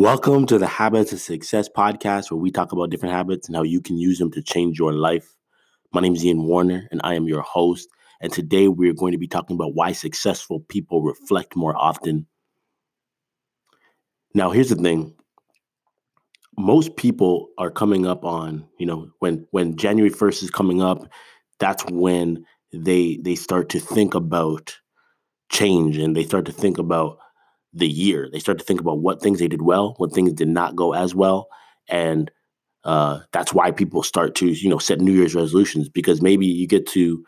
Welcome to the Habits of Success podcast, where we talk about different habits and how you can use them to change your life. My name is Ian Warner, and I am your host. And today we are going to be talking about why successful people reflect more often. Now, here's the thing. Most people are coming up on, when January 1st is coming up, that's when they start to think about change, and they start to think about the year. They start to think about what things they did well, what things did not go as well. And that's why people start to, set New Year's resolutions, because maybe you get to,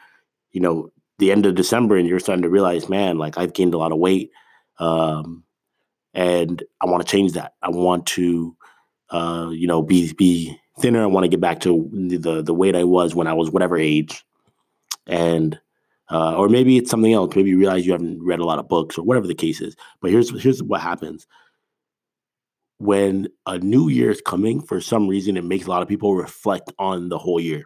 the end of December and you're starting to realize, man, like I've gained a lot of weight. And I want to change that. I want to, be thinner. I want to get back to the weight I was when I was whatever age. And or maybe it's something else. Maybe you realize you haven't read a lot of books or whatever the case is. But here's what happens. When a new year is coming, for some reason, it makes a lot of people reflect on the whole year.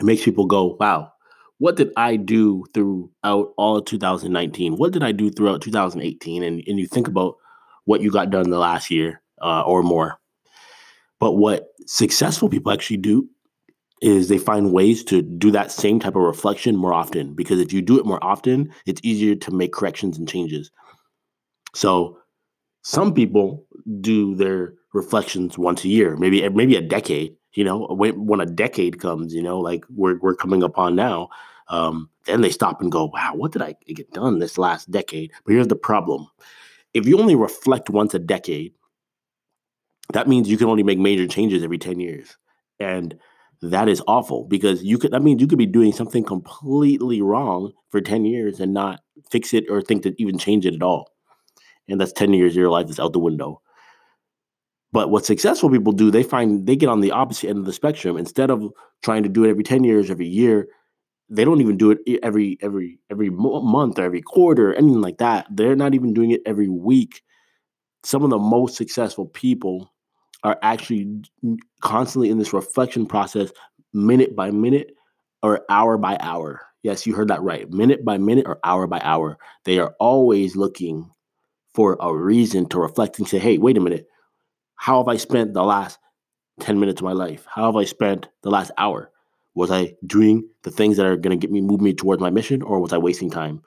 It makes people go, wow, what did I do throughout all of 2019? What did I do throughout 2018? And you think about what you got done the last year or more. But what successful people actually do is they find ways to do that same type of reflection more often, because if you do it more often, it's easier to make corrections and changes. So some people do their reflections once a year, maybe a decade, when a decade comes, like we're coming upon now, then they stop and go, wow, what did I get done this last decade? But here's the problem. If you only reflect once a decade, that means you can only make major changes every 10 years. And that is awful, because that means you could be doing something completely wrong for 10 years and not fix it or think to even change it at all. And that's 10 years of your life is out the window. But what successful people do, they get on the opposite end of the spectrum. Instead of trying to do it every 10 years, every year, they don't even do it every month or every quarter, anything like that. They're not even doing it every week. Some of the most successful people are actually constantly in this reflection process, minute by minute or hour by hour. Yes, you heard that right. Minute by minute or hour by hour. They are always looking for a reason to reflect and say, hey, wait a minute. How have I spent the last 10 minutes of my life? How have I spent the last hour? Was I doing the things that are going to move me towards my mission, or was I wasting time?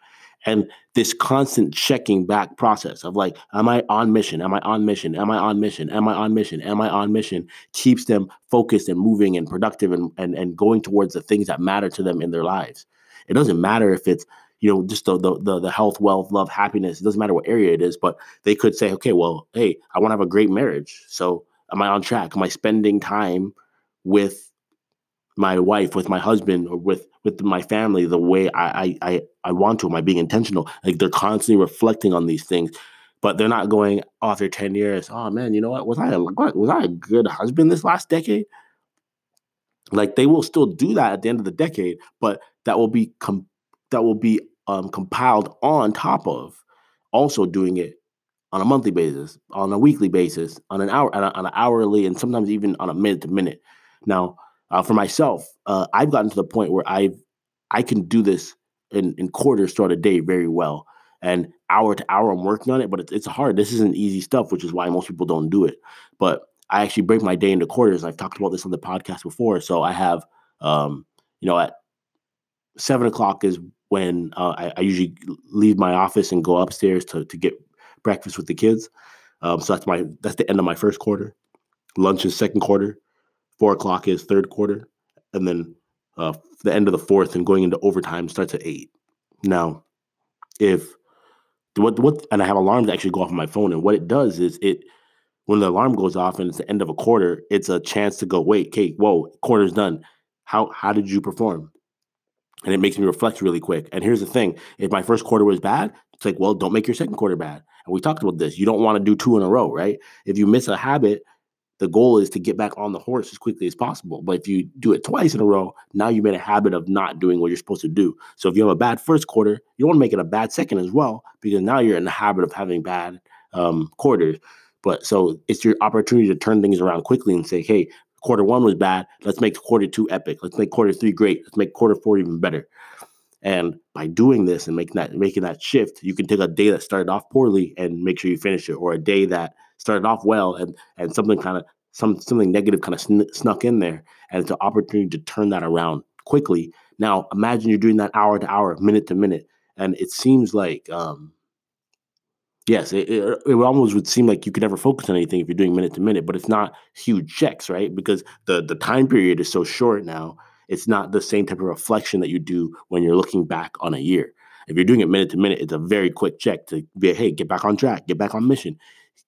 And this constant checking back process of like, am I on mission? Am I on mission? Am I on mission? Am I on mission? Am I on mission? Keeps them focused and moving and productive and going towards the things that matter to them in their lives. It doesn't matter if it's, just the health, wealth, love, happiness. It doesn't matter what area it is, but they could say, okay, well, hey, I want to have a great marriage. So am I on track? Am I spending time with my wife, with my husband, or with my family the way I want to? Am I being intentional? Like, they're constantly reflecting on these things, but they're not going after 10 years. Oh man, you know what? Was I a good husband this last decade? Like, they will still do that at the end of the decade, but that will be compiled on top of also doing it on a monthly basis, on a weekly basis, on an hour, on an hourly, and sometimes even on a minute to minute. Now, for myself, I've gotten to the point where I can do this in quarters throughout a day very well. And hour to hour, I'm working on it, but it's hard. This isn't easy stuff, which is why most people don't do it. But I actually break my day into quarters. I've talked about this on the podcast before. So I have, at 7 o'clock is when I usually leave my office and go upstairs to get breakfast with the kids. So that's the end of my first quarter. Lunch is second quarter. 4 o'clock is third quarter, and then the end of the fourth and going into overtime starts at 8. Now, and I have alarms that actually go off on my phone, and what it does is when the alarm goes off and it's the end of a quarter, it's a chance to go, wait, Kate, whoa, quarter's done. How did you perform? And it makes me reflect really quick. And here's the thing: if my first quarter was bad, it's like, well, don't make your second quarter bad. And we talked about this. You don't want to do 2 in a row, right? If you miss a habit, the goal is to get back on the horse as quickly as possible. But if you do it twice in a row, now you made a habit of not doing what you're supposed to do. So if you have a bad first quarter, you want to make it a bad second as well, because now you're in the habit of having bad quarters. But so it's your opportunity to turn things around quickly and say, hey, quarter 1 was bad. Let's make quarter 2 epic. Let's make quarter 3 great. Let's make quarter 4 even better. And by doing this and making that shift, you can take a day that started off poorly and make sure you finish it, or a day that started off well, and something kind of something negative kind of snuck in there, and it's an opportunity to turn that around quickly. Now, imagine you're doing that hour to hour, minute to minute, and it seems like, yes, it almost would seem like you could never focus on anything if you're doing minute to minute, but it's not huge checks, right? Because the time period is so short now, it's not the same type of reflection that you do when you're looking back on a year. If you're doing it minute to minute, it's a very quick check to be, hey, get back on track, get back on mission,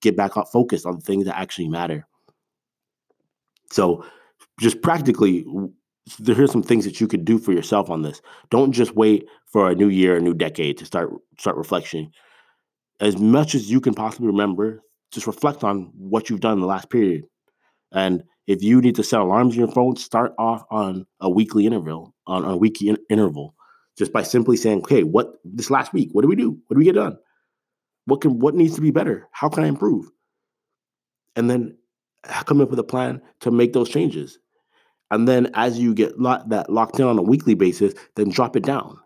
get back on focus on things that actually matter. So just practically, here's some things that you could do for yourself on this. Don't just wait for a new year, a new decade to start reflection. As much as you can possibly remember, just reflect on what you've done in the last period. And if you need to set alarms in your phone, start off on a weekly interval, just by simply saying, okay, what this last week, what did we do? What did we get done? What needs to be better? How can I improve? And then come up with a plan to make those changes. And then as you get locked in on a weekly basis, then drop it down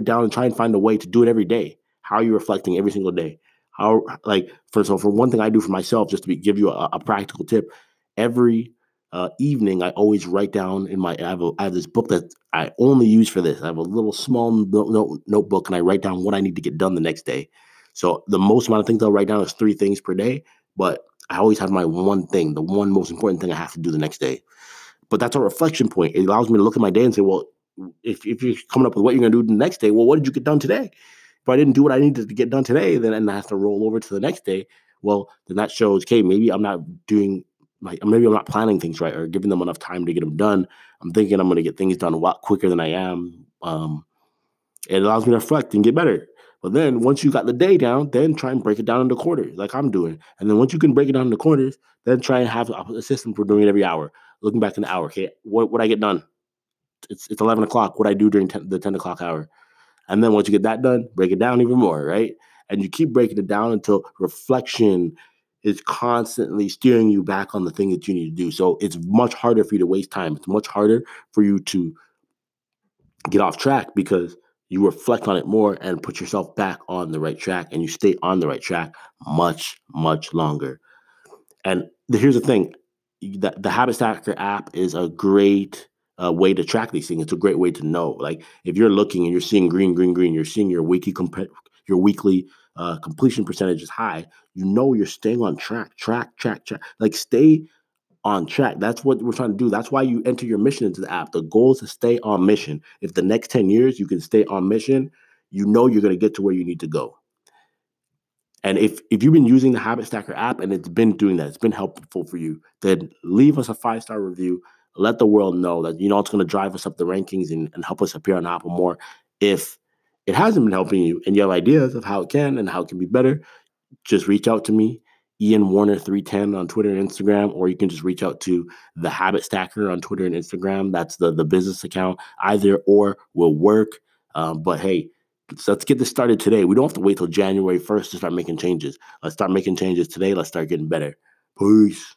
and try and find a way to do it every day. How are you reflecting every single day? For one thing I do for myself, just to give you a practical tip, every evening I always write down I have this book that I only use for this. I have a little small notebook, and I write down what I need to get done the next day. So the most amount of things I'll write down is 3 things per day, but I always have my one thing, the one most important thing I have to do the next day. But that's a reflection point. It allows me to look at my day and say, well, if you're coming up with what you're going to do the next day, well, what did you get done today? If I didn't do what I needed to get done today, and I have to roll over to the next day, well, then that shows, okay, maybe I'm not doing maybe I'm not planning things right or giving them enough time to get them done. I'm thinking I'm going to get things done a lot quicker than I am. It allows me to reflect and get better. But then once you got the day down, then try and break it down into quarters like I'm doing. And then once you can break it down into quarters, then try and have a system for doing it every hour. Looking back an hour, okay, what would I get done? It's 11 o'clock. What I do during the 10 o'clock hour? And then once you get that done, break it down even more, right? And you keep breaking it down until reflection is constantly steering you back on the thing that you need to do. So it's much harder for you to waste time. It's much harder for you to get off track because you reflect on it more and put yourself back on the right track, and you stay on the right track much, much longer. And here's the thing. The Habit Stacker app is a great way to track these things. It's a great way to know. Like if you're looking and you're seeing green, green, green, you're seeing your weekly completion percentage is high, you know you're staying on track. Like stay on track. That's what we're trying to do. That's why you enter your mission into the app. The goal is to stay on mission. If the next 10 years you can stay on mission, you know you're going to get to where you need to go. And if you've been using the Habit Stacker app and it's been doing that, it's been helpful for you, then leave us a 5-star review. Let the world know that, you know, it's going to drive us up the rankings and help us appear on Apple more. If it hasn't been helping you and you have ideas of how it can and how it can be better, just reach out to me, Ian Warner 310 on Twitter and Instagram, or you can just reach out to the Habit Stacker on Twitter and Instagram. That's the business account. Either or will work. But hey, so let's get this started today. We don't have to wait till January 1st to start making changes. Let's start making changes today. Let's start getting better. Peace.